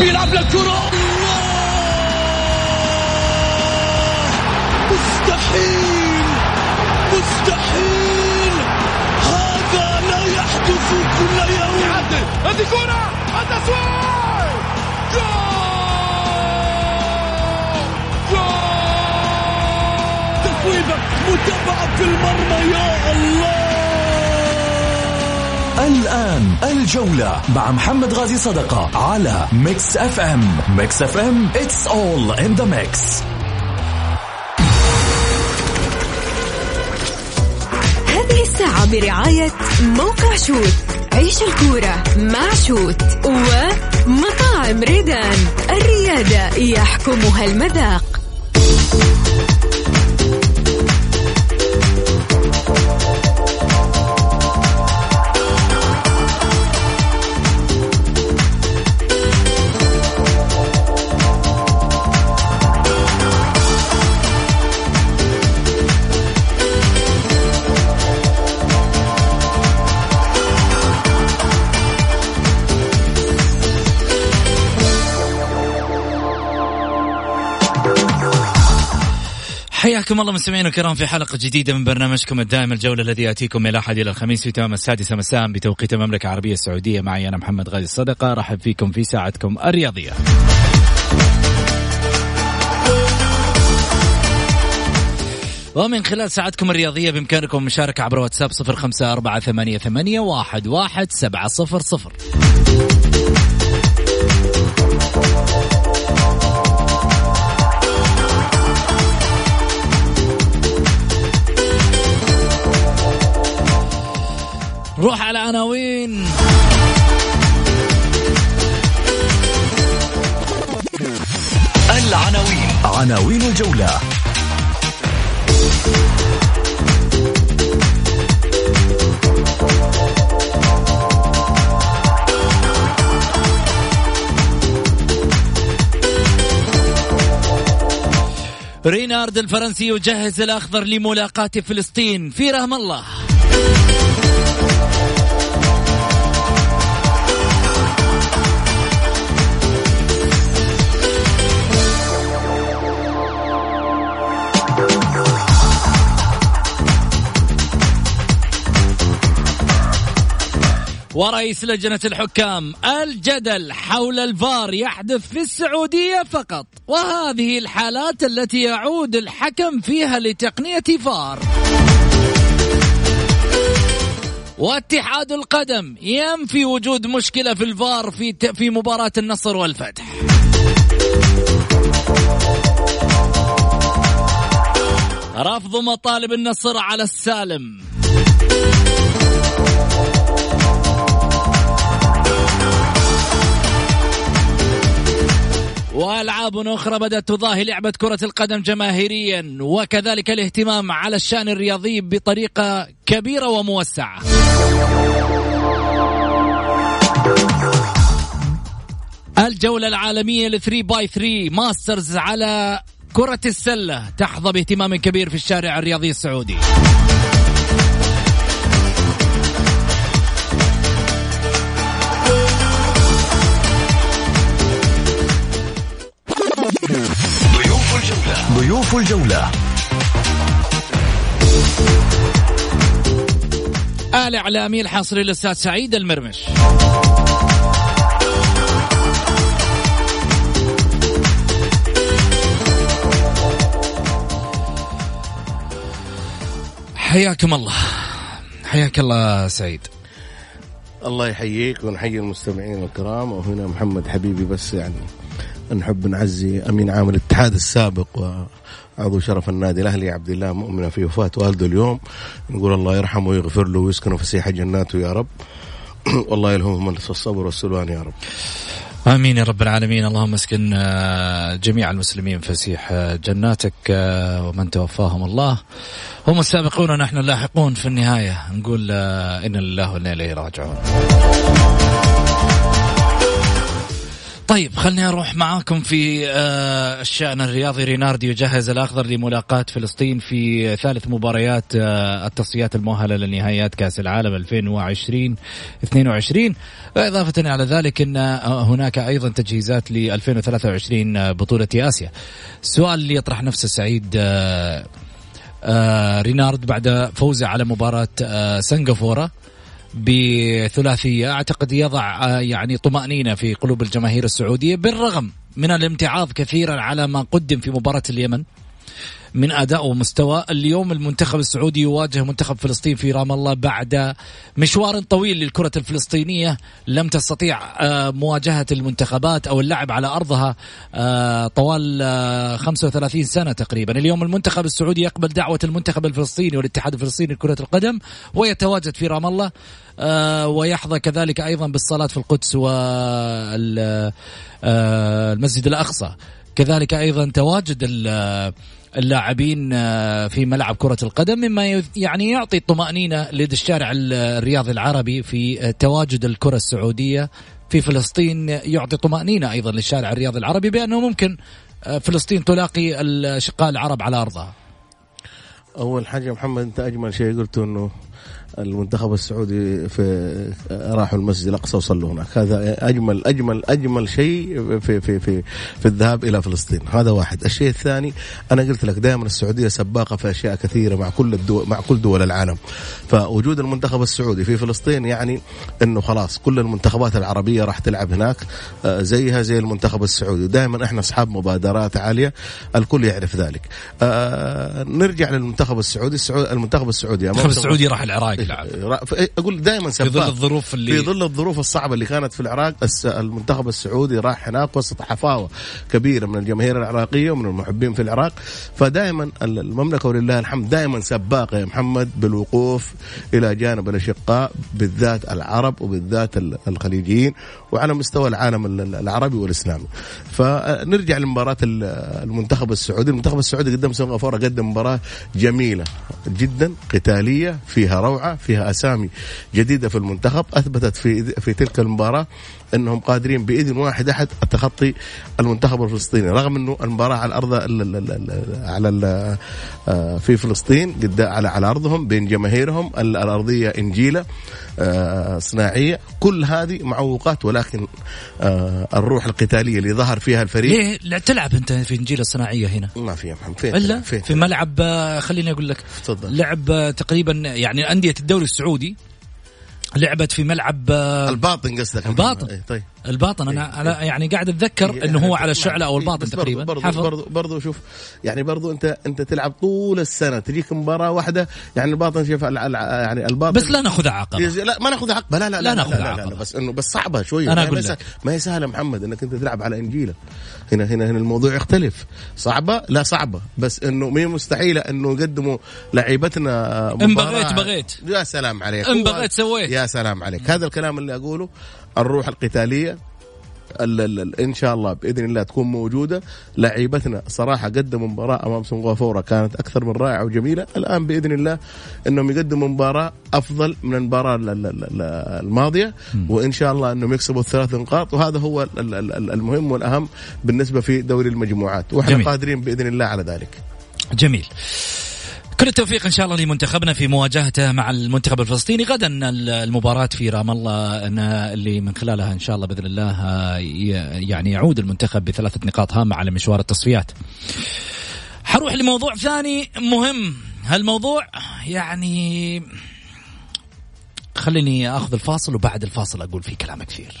بيلعب للكرة، مستحيل مستحيل، هذا لا يحدث كل يوم. يعدل هذه كرة التسويق، جول جول، تسويبة متابعة في المرمى، يا الله. الآن الجولة مع محمد غازي صدقة على Mix FM. Mix FM, it's all in the mix. هذه الساعة برعاية موقع شوت، عيش الكورة مع شوت، ومطاعم ريدان، الريادة يحكمها المذاق. حياكم الله مستمعينا الكرام في حلقة جديدة من برنامجكم الدائم الجولة، الذي يأتيكم من الأحد إلى الخميس في تمام 6 مساء بتوقيت المملكة العربية السعودية. معي أنا محمد غازي الصدقة، رحب فيكم في ساعتكم الرياضية. ومن خلال ساعتكم الرياضية بإمكانكم المشاركة عبر واتساب 0548811700. روح على عناوين. العناوين، عناوين الجولة. رينارد الفرنسي يجهز الأخضر لملاقاة فلسطين في رام الله. ورئيس لجنة الحكام، الجدل حول الفار يحدث في السعودية فقط، وهذه الحالات التي يعود الحكم فيها لتقنية فار. واتحاد القدم ينفي وجود مشكلة في الفار في مباراة النصر والفتح. رفض مطالب النصر على السالم. وألعاب أخرى بدأت تضاهي لعبة كرة القدم جماهيريا، وكذلك الاهتمام على الشأن الرياضي بطريقة كبيرة وموسعة. الجولة العالمية ل 3x3 ماسترز على كرة السلة تحظى باهتمام كبير في الشارع الرياضي السعودي. ضيوف الجولة. الإعلامي الحصري الأستاذ سعيد المرمش. حياكم الله. حياك الله سعيد. الله يحييك ونحيي المستمعين الكرام. وهنا محمد حبيبي، بس يعني نحب نعزي أمين عام الاتحاد السابق وعضو شرف النادي الأهلي عبد الله مؤمن في وفاة والده اليوم. نقول الله يرحمه ويغفر له ويسكنه فسيح جناته يا رب، والله يلهمهم الصبر والسلوان يا رب. آمين يا رب العالمين. اللهم اسكن جميع المسلمين فسيح جناتك، ومن توفاهم الله هم السابقون ونحن اللاحقون. في النهاية نقول إن لله وإنا إليه راجعون. طيب خلني أروح معاكم في الشأن الرياضي. رينارد يجهز الأخضر لملاقاة فلسطين في ثالث مباريات التصفيات المؤهلة لنهائيات كأس العالم 2022. إضافة على ذلك أن هناك أيضا تجهيزات ل 2023 بطولة آسيا. السؤال اللي يطرح نفسه سعيد، رينارد بعد فوزه على مباراة سنغافورة بثلاثية، أعتقد يضع يعني طمأنينة في قلوب الجماهير السعودية بالرغم من الامتعاض كثيرا على ما قدم في مباراة اليمن من أداء ومستوى. اليوم المنتخب السعودي يواجه منتخب فلسطين في رام الله بعد مشوار طويل للكرة الفلسطينية لم تستطيع مواجهة المنتخبات أو اللعب على أرضها طوال 35 سنة تقريبا. اليوم المنتخب السعودي يقبل دعوة المنتخب الفلسطيني والاتحاد الفلسطيني لكرة القدم ويتواجد في رام الله، ويحظى كذلك أيضا بالصلاة في القدس والمسجد الأقصى، كذلك أيضا تواجد اللاعبين في ملعب كرة القدم، مما يعني يعطي طمأنينة لدى الشارع الرياضي العربي في تواجد الكرة السعودية في فلسطين، يعطي طمأنينة أيضا للشارع الرياضي العربي بأنه ممكن فلسطين تلاقي الأشقاء العرب على أرضها. أول حاجة محمد أنت أجمل شيء قلته أنه المنتخب السعودي في راحوا المسجد الأقصى وصلوا هناك، هذا أجمل أجمل أجمل شيء في في في في الذهاب إلى فلسطين. هذا واحد. الشيء الثاني أنا قلت لك دائما السعودية سباقة في أشياء كثيرة مع كل الدول مع كل دول العالم، فوجود المنتخب السعودي في فلسطين يعني إنه خلاص كل المنتخبات العربية راح تلعب هناك زيها زي المنتخب السعودي، دائما إحنا أصحاب مبادرات عالية الكل يعرف ذلك. نرجع للمنتخب السعودي، المنتخب السعودي راح العراق أقول دائما في ظل الظروف اللي في ظل الظروف الصعبة اللي كانت في العراق، المنتخب السعودي راح هناك وسط حفاوة كبيرة من الجماهير العراقية ومن المحبين في العراق. فدائما المملكة ولله الحمد دائما سباقة يا محمد بالوقوف إلى جانب الأشقاء بالذات العرب وبالذات الخليجيين وعلى مستوى العالم العربي والإسلامي. فنرجع لمباراة المنتخب السعودي. المنتخب السعودي قدم سنغافورة قدم مباراة جميلة جدا قتالية فيها روعة، فيها أسامي جديدة في المنتخب أثبتت في تلك المباراة أنهم قادرين بإذن واحد أحد التخطي المنتخب الفلسطيني، رغم أنه المباراة على الأرض على في فلسطين قد على أرضهم بين جماهيرهم، الأرضية إنجيلة صناعية، كل هذه معوقات، ولكن الروح القتالية اللي ظهر فيها الفريق. ليه لا تلعب أنت في إنجيلة الصناعية هنا؟ ما فيها إلا في ملعب خليني أقول لك تفضل. لعب تقريبا يعني أندية الدوري السعودي لعبت في ملعب الباطن. قصدك الباطن؟ إيه طيب الباطن. أنا يعني قاعد أتذكر إنه هو على الشعلة أو الباطن تقريبا. برضو شوف يعني برضو أنت تلعب طول السنة تجيك مباراة واحدة يعني الباطن شوف يعني الباطن بس لا نأخذ عقبة. لا ما نأخذ عقبة لا نأخذ عقبة، بس إنه بس صعبة شوية. أنا أقول لك ما هي سهلة محمد إنك أنت تلعب على إنجيلة. هنا الموضوع يختلف. صعبة لا صعبة، بس إنه مين مستحيلة إنه يقدموا لعيبتنا مباراة. بغيت يا سلام عليك، بغيت سويت يا سلام عليك. هذا الكلام اللي أقوله، الروح القتالية إن شاء الله بإذن الله تكون موجودة. لعيبتنا صراحة قدموا مباراة أمام سنغافورة كانت أكثر من رائعة وجميلة، الآن بإذن الله أنهم يقدموا مباراة أفضل من المباراة الماضية، وإن شاء الله أنهم يكسبوا 3 نقاط، وهذا هو المهم والأهم بالنسبة في دوري المجموعات، وإحنا قادرين بإذن الله على ذلك. جميل، كل التوفيق إن شاء الله لمنتخبنا في مواجهته مع المنتخب الفلسطيني غدا. المباراة في رام الله اللي من خلالها إن شاء الله بإذن الله يعني يعود المنتخب ب3 نقاط هامة على مشوار التصفيات. حروح لموضوع ثاني مهم، هالموضوع يعني خليني أخذ الفاصل وبعد الفاصل أقول فيه كلام كثير.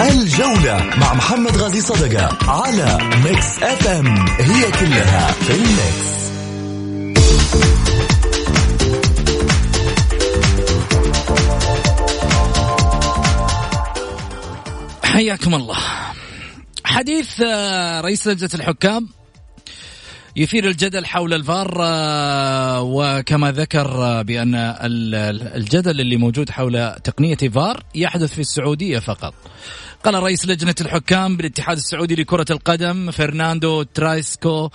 الجولة مع محمد غازي صدقة على ميكس اف ام، هي كلها في الميكس. حياكم الله. حديث رئيس لجنة الحكام يثير الجدل حول الفار، وكما ذكر بأن الجدل اللي موجود حول تقنية فار يحدث في السعودية فقط. قال رئيس لجنة الحكام بالاتحاد السعودي لكرة القدم فرناندو ترايسكو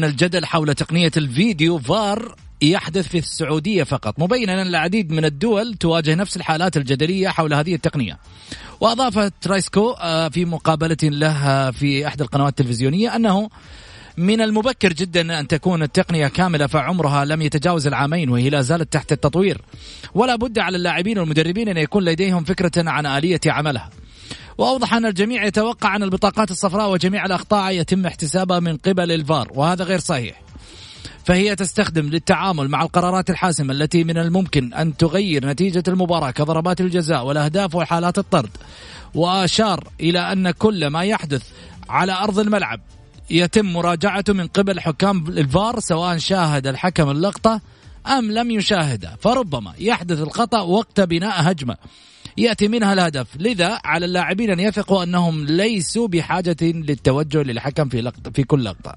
أن الجدل حول تقنية الفيديو فار يحدث في السعودية فقط، مبينا أن العديد من الدول تواجه نفس الحالات الجدلية حول هذه التقنية. وأضاف ترايسكو في مقابلة له في أحد القنوات التلفزيونية أنه من المبكر جدا أن تكون التقنية كاملة، فعمرها لم يتجاوز العامين وهي لا زالت تحت التطوير، ولا بد على اللاعبين والمدربين أن يكون لديهم فكرة عن آلية عملها. وأوضح أن الجميع يتوقع عن البطاقات الصفراء وجميع الأخطاء يتم احتسابها من قبل الفار، وهذا غير صحيح، فهي تستخدم للتعامل مع القرارات الحاسمة التي من الممكن أن تغير نتيجة المباراة كضربات الجزاء والأهداف وحالات الطرد. وأشار إلى أن كل ما يحدث على أرض الملعب يتم مراجعته من قبل حكام الفار، سواء شاهد الحكم اللقطة أم لم يشاهدها، فربما يحدث الخطأ وقت بناء هجمة يأتي منها الهدف. لذا على اللاعبين أن يثقوا أنهم ليسوا بحاجة للتوجه للحكم في كل لقطة.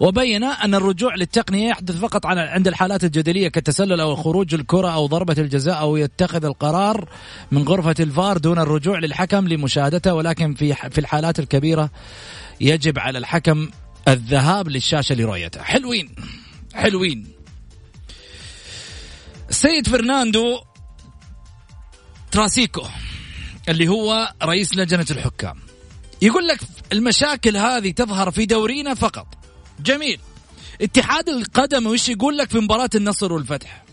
وبين أن الرجوع للتقنية يحدث فقط عند الحالات الجدلية كالتسلل أو خروج الكرة أو ضربة الجزاء، أو يتخذ القرار من غرفة الفار دون الرجوع للحكم لمشاهدته. ولكن في الحالات الكبيرة يجب على الحكم الذهاب للشاشة لرؤيته. حلوين. سيد فرناندو ترايسكو اللي هو رئيس لجنة الحكام يقول لك المشاكل هذه تظهر في دورينا فقط. جميل. اتحاد القدم وش يقول لك في مباراة النصر والفتح؟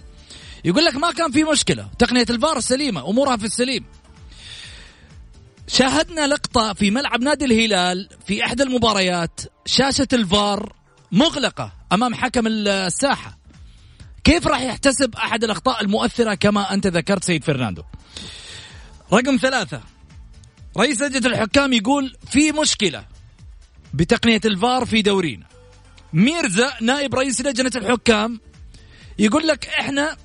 يقول لك ما كان في مشكلة، تقنية الفار سليمة، أمورها في السليم. شاهدنا لقطة في ملعب نادي الهلال في إحدى المباريات، شاشة الفار مغلقة أمام حكم الساحة، كيف راح يحتسب أحد الأخطاء المؤثرة كما أنت ذكرت سيد فرناندو؟ رقم 3، رئيس لجنة الحكام يقول في مشكلة بتقنية الفار في دورينا. ميرزا نائب رئيس لجنة الحكام يقول لك إحنا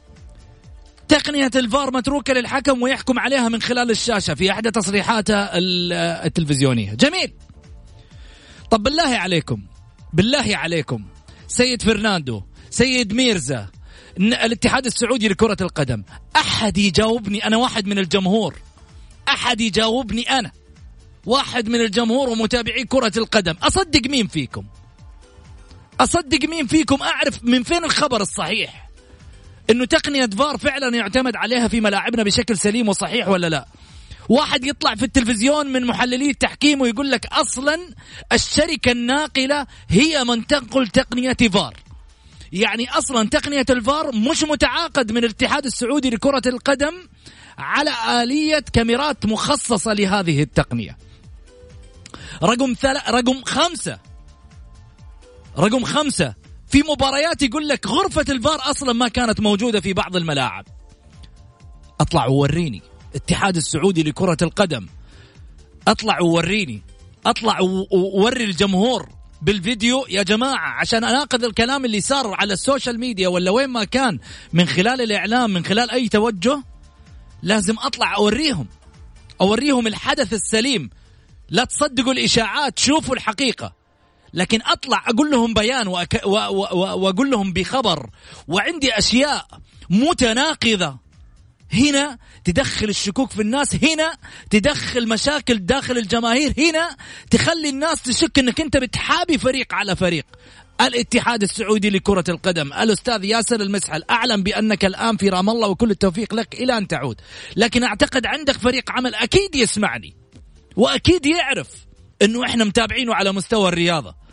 تقنية الفار متروكة للحكم ويحكم عليها من خلال الشاشة في أحد تصريحاته التلفزيونية. جميل. طب بالله عليكم سيد فرناندو، سيد ميرزا، الاتحاد السعودي لكرة القدم، أحد يجاوبني أنا، واحد من الجمهور، ومتابعي كرة القدم، أصدق مين فيكم أعرف من فين الخبر الصحيح أنه تقنية فار فعلا يعتمد عليها في ملاعبنا بشكل سليم وصحيح ولا لا؟ واحد يطلع في التلفزيون من محللي التحكيم ويقول لك أصلا الشركة الناقلة هي من تنقل تقنية فار، يعني أصلا تقنية الفار مش متعاقد من الاتحاد السعودي لكرة القدم على آلية كاميرات مخصصة لهذه التقنية. رقم خمسة في مباريات يقول لك غرفة الفار أصلا ما كانت موجودة في بعض الملاعب. أطلع ووريني الاتحاد السعودي لكرة القدم، أطلع ووري الجمهور بالفيديو يا جماعة عشان أناقض الكلام اللي صار على السوشيال ميديا ولا وين ما كان، من خلال الإعلام، من خلال أي توجه، لازم أطلع أوريهم الحدث السليم. لا تصدقوا الإشاعات، شوفوا الحقيقة. لكن أطلع أقول لهم بيان وأقول لهم بخبر وعندي أشياء متناقضة، هنا تدخل الشكوك في الناس، هنا تدخل مشاكل داخل الجماهير، هنا تخلي الناس تشك أنك أنت بتحابي فريق على فريق. الاتحاد السعودي لكرة القدم، الأستاذ ياسر المسحل، أعلم بأنك الآن في رام الله وكل التوفيق لك إلى أن تعود، لكن أعتقد عندك فريق عمل أكيد يسمعني وأكيد يعرف أنه إحنا متابعينه على مستوى الرياضة.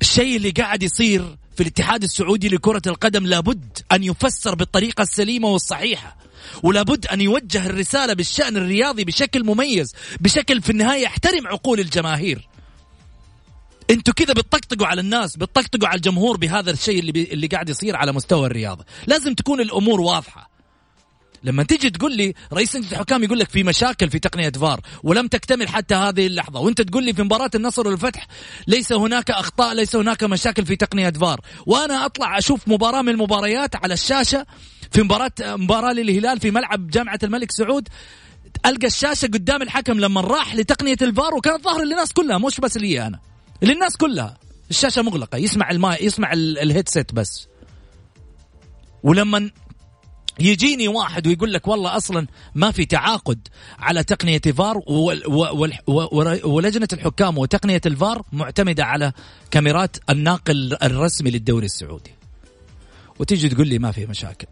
الشيء اللي قاعد يصير في الاتحاد السعودي لكرة القدم لابد أن يفسر بالطريقة السليمة والصحيحة، ولابد أن يوجه الرسالة بالشأن الرياضي بشكل مميز، بشكل في النهاية يحترم عقول الجماهير. انتوا كذا بتطقطقوا على الناس، بتطقطقوا على الجمهور بهذا الشيء اللي قاعد يصير على مستوى الرياضة. لازم تكون الأمور واضحة. لما تيجي تقول لي رئيس لجنة الحكام يقول لك في مشاكل في تقنية فار ولم تكتمل حتى هذه اللحظة، وانت تقول لي في مباراة النصر والفتح ليس هناك أخطاء، ليس هناك مشاكل في تقنية فار، وأنا أطلع أشوف مباراة من المباريات على الشاشة، في مباراة للهلال في ملعب جامعة الملك سعود، ألقى الشاشة قدام الحكم لما راح لتقنية الفار، وكانت ظاهرة للناس كلها، مش بس لي أنا، للناس كلها، الشاشة مغلقة، يسمع الهيدسيت بس. ولما يجيني واحد ويقول لك والله أصلا ما في تعاقد على تقنية الفار ولجنة الحكام وتقنية الفار معتمدة على كاميرات الناقل الرسمي للدوري السعودي، وتيجي تقول لي ما في مشاكل.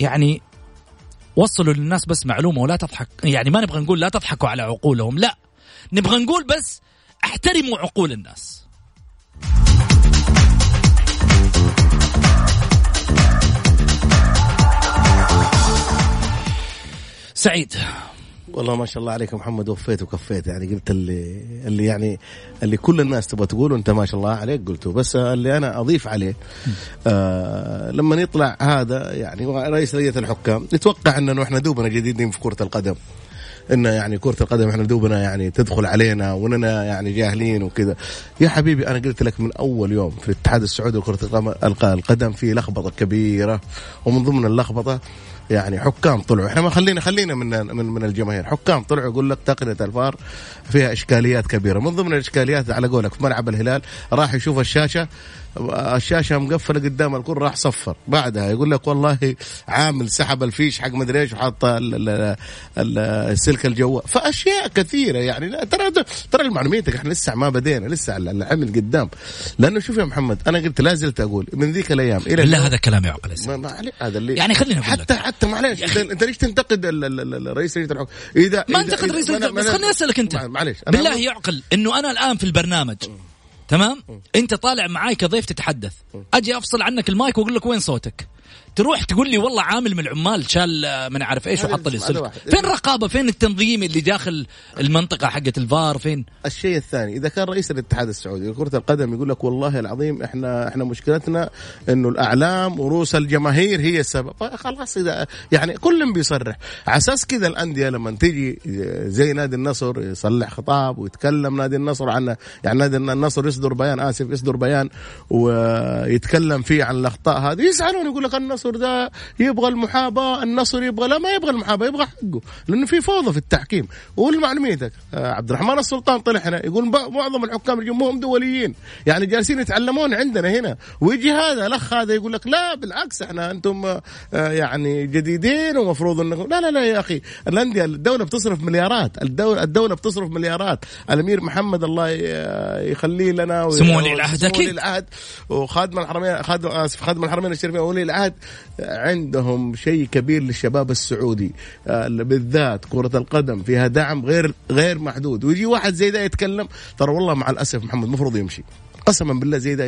يعني وصلوا للناس بس معلومة ولا تضحك، يعني ما نبغى نقول لا تضحكوا على عقولهم، لا نبغى نقول بس احترموا عقول الناس. سعيد والله ما شاء الله عليك محمد، وفيت وكفيت، يعني قلت اللي يعني اللي كل الناس تبغى تقوله، انت ما شاء الله عليك قلته. بس اللي انا اضيف عليه لما يطلع هذا يعني رئيس لجنة الحكام، نتوقع انه احنا دوبنا جديدين في كرة القدم، إن يعني كرة القدم إحنا دوبنا يعني تدخل علينا وإننا يعني جاهلين وكذا. يا حبيبي أنا قلت لك من أول يوم في الاتحاد السعودي لكرة القدم في لخبطة كبيرة، ومن ضمن اللخبطة يعني حكام طلعوا، إحنا ما خلينا من الجماهير، حكام طلعوا يقول لك تقنية الفار فيها إشكاليات كبيرة. من ضمن الإشكاليات على قولك في ملعب الهلال، راح يشوف الشاشة مقفلة قدام الكل، راح صفر، بعدها يقول لك والله عامل سحب الفيش حق مدري ايش وحط السلك الجوال. فاشياء كثيره يعني ترى معلوماتك احنا لسه ما بدينا، لسه العمل قدام. لانه شوف يا محمد انا قلت لا زلت اقول من ذيك الايام الى لا، هذا كلام يعقل هذا اللي يعني خلينا حتى معليش انت ليش تنتقد الرئيس لجنة الحكام؟ اذا ما انتقد رئيس، بس خليني اسالك انت معليش بالله يعقل انه انا الان في البرنامج تمام، انت طالع معاي كضيف تتحدث، اجي افصل عنك المايك واقول لك وين صوتك، تروح تقول لي والله عامل من العمال شال من عارف ايش وحط لي السلك. فين الرقابه؟ فين التنظيم اللي داخل المنطقه حقت الفار؟ فين الشيء الثاني؟ اذا كان رئيس الاتحاد السعودي لكرة القدم يقول لك والله العظيم احنا مشكلتنا انه الاعلام ورؤوس الجماهير هي السبب، خلاص اذا يعني كلهم بيصرح على اساس كذا. الانديه لما تيجي زي نادي النصر يصلح خطاب ويتكلم نادي النصر عن يعني نادي النصر يصدر بيان ويتكلم فيه عن الاخطاء هذه، يزعلون يقول لك النصر ده يبغى المحاباة، النصر يبغى لا ما يبغى المحاباة، يبغى حقه، لأنه في فوضى في التحكيم. ولمعلوميتك عبد الرحمن السلطان طلع هنا يقول معظم الحكام الجمهورهم دوليين، يعني جالسين يتعلمون عندنا هنا، ويجي هذا الأخ هذا يقول لك لا بالعكس احنا أنتم يعني جديدين ومفروض أنكم لا لا لا يا أخي. الأندية الدولة بتصرف مليارات، الدولة بتصرف مليارات، الأمير محمد الله يخليه لنا سمو ولي العهد أكيد، وخادم الحرمين خادم الحرمين الشريفين ولي العهد عندهم شيء كبير للشباب السعودي بالذات كرة القدم، فيها دعم غير محدود. ويجي واحد زي ده يتكلم، ترى والله مع الأسف محمد مفروض يمشي، قسما بالله زي ده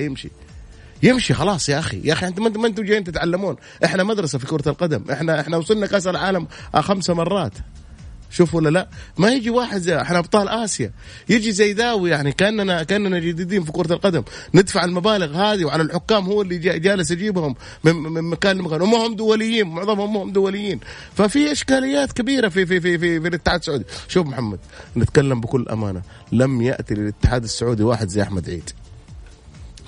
يمشي خلاص. يا أخي ما أنتم جايين تتعلمون، إحنا مدرسة في كرة القدم، إحنا وصلنا كأس العالم 5 مرات، شوفوا ولا لا؟ ما يجي واحد زي احنا ابطال اسيا يجي زي داوي، يعني كاننا جديدين في كرة القدم، ندفع المبالغ هذه وعلى الحكام هو اللي جالس يجيبهم من مكان لمكان، وما هم دوليين، معظمهم هم دوليين. ففي اشكاليات كبيره في الاتحاد السعودي. شوف محمد نتكلم بكل امانه، لم ياتي للاتحاد السعودي واحد زي احمد عيد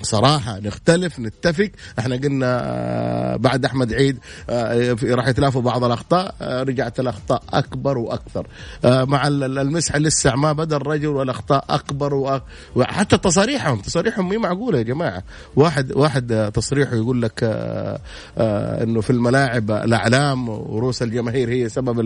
صراحة، نختلف نتفق، احنا قلنا بعد أحمد عيد راح يتلافوا بعض الأخطاء، رجعت الأخطاء أكبر وأكثر مع المسحل، لسه ما بدأ الرجل والأخطاء أكبر وحتى تصاريحهم مي معقولة يا جماعة. واحد تصريحه يقول لك إنه في الملاعب الأعلام ورؤوس الجماهير هي سبب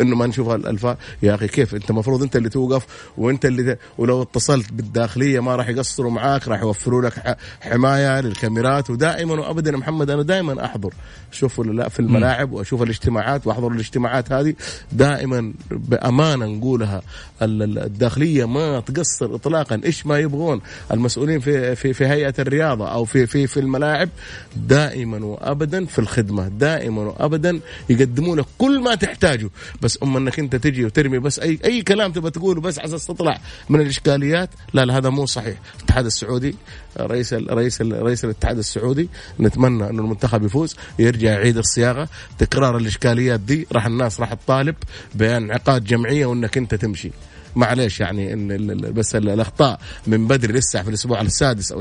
إنه ما نشوف الفار. يا أخي كيف أنت مفروض أنت اللي توقف، وأنت اللي ولو اتصلت بالداخلية ما راح يقصروا معاك، راح يوفروا لك حماية للكاميرات. ودائما وأبدا محمد أنا دائما أحضر شوفوا لا في الملاعب وأشوف الاجتماعات وأحضر الاجتماعات هذه، دائما بأمانة نقولها الداخلية ما تقصر إطلاقا، إيش ما يبغون المسؤولين في هيئة الرياضة أو في الملاعب، دائما وأبدا في الخدمة، دائما وأبدا يقدمون لك كل ما تحتاجه. بس أنك أنت تجي وترمي بس أي كلام تبى تقوله بس عشان تطلع من الإشكاليات، لا هذا مو صحيح. الاتحاد السعودي رئيس الاتحاد السعودي، نتمنى أن المنتخب يفوز، يرجع يعيد الصياغة، تكرار الإشكاليات دي راح الناس راح تطالب بأن عقاد جمعية وأنك أنت تمشي. معليش يعني بس الأخطاء من بدري لسه في الأسبوع السادس أو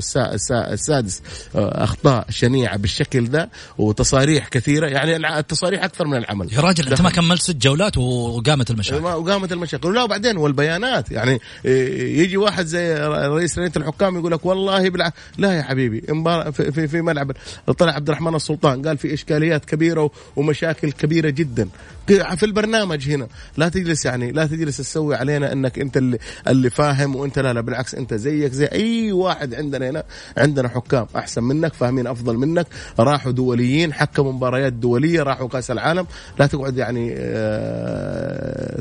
السادس أخطاء شنيعة بالشكل ده وتصاريح كثيرة, يعني التصاريح أكثر من العمل. يا راجل أنت ما كملت 6 جولات وقامت المشاكل ولا وبعدين والبيانات, يعني يجي واحد زي رئيس لجنة الحكام يقول لك والله بلع... لا يا حبيبي في ملعب طلع عبد الرحمن السلطان قال في إشكاليات كبيرة ومشاكل كبيرة جدا في البرنامج هنا. لا تجلس يعني لا تجلس تسوي علينا انك انت اللي فاهم وانت لا بالعكس انت زيك زي اي واحد عندنا هنا. عندنا حكام احسن منك فاهمين افضل منك, راحوا دوليين حكموا مباريات دولية راحوا كاس العالم. لا تقعد يعني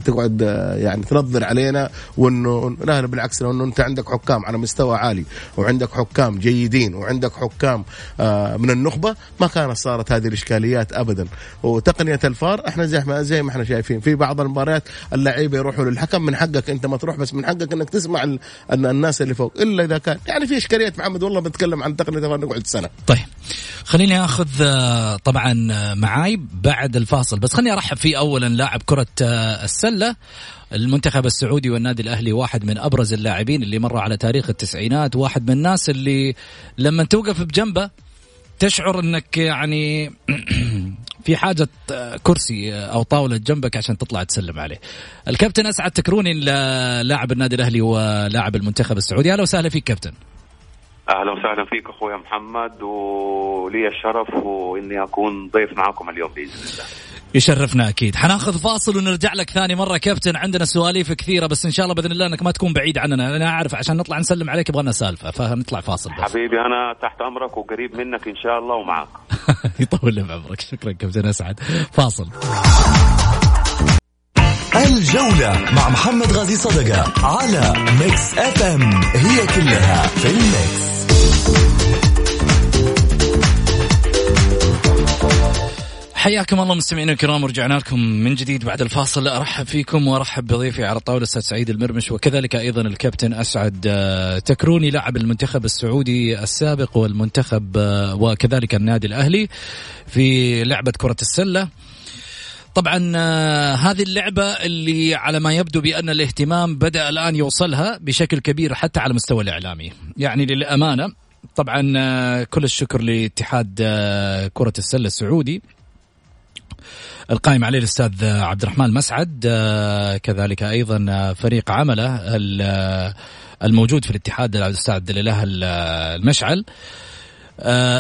تقعد يعني تنظر علينا وانه لا بالعكس لانه انت عندك حكام على مستوى عالي وعندك حكام جيدين وعندك حكام من النخبة ما كانت صارت هذه الاشكاليات ابدا. وتقنية الفار احنا زي ما احنا شايفين في بعض المباريات اللعيبه يروحوا للحكم, من حقك انت ما تروح بس من حقك انك تسمع الناس اللي فوق الا اذا كان يعني في اشكاليه. محمد والله بنتكلم عن تقنيه نقعد سنه. طيب خليني اخذ طبعا معاي بعد الفاصل, بس خليني ارحب فيه اولا لاعب كره السله المنتخب السعودي والنادي الأهلي, واحد من أبرز اللاعبين اللي مر على تاريخ التسعينات, واحد من الناس اللي لما توقف بجنبه تشعر انك يعني في حاجة كرسي أو طاولة جنبك عشان تطلع تسلم عليه. الكابتن أسعد تكروني لاعب النادي الأهلي ولاعب المنتخب السعودي, أهلا وسهلا فيك كابتن. أهلا وسهلا فيك أخويا محمد, ولي الشرف وإني أكون ضيف معكم اليوم بإذن الله. يشرفنا أكيد. حناخذ فاصل ونرجع لك ثاني مرة كابتن, عندنا سواليف كثيرة بس إن شاء الله بإذن الله أنك ما تكون بعيد عننا. أنا أعرف عشان نطلع نسلم عليك يبغانا سالفة, فنطلع فاصل بس. حبيبي أنا تحت أمرك وقريب منك إن شاء الله ومعك. يطول لي عمرك. شكرا كابتن أسعد. فاصل. الجولة مع محمد غازي صدقة على ميكس اف ام, هي كلها في الميكس. حياكم الله مستمعينا الكرام, ورجعنا لكم من جديد بعد الفاصل. أرحب فيكم وأرحب بضيفي على الطاولة الأستاذ سعيد المرمش, وكذلك أيضا الكابتن أسعد تكروني لاعب المنتخب السعودي السابق والمنتخب وكذلك النادي الأهلي في لعبة كرة السلة. طبعا هذه اللعبة اللي على ما يبدو بأن الاهتمام بدأ الآن يوصلها بشكل كبير حتى على المستوى الإعلامي, يعني للأمانة. طبعا كل الشكر لاتحاد كرة السلة السعودي القائم عليه الأستاذ عبد الرحمن مسعد, كذلك أيضا فريق عمله الموجود في الاتحاد الأستاذ دلاله المشعل,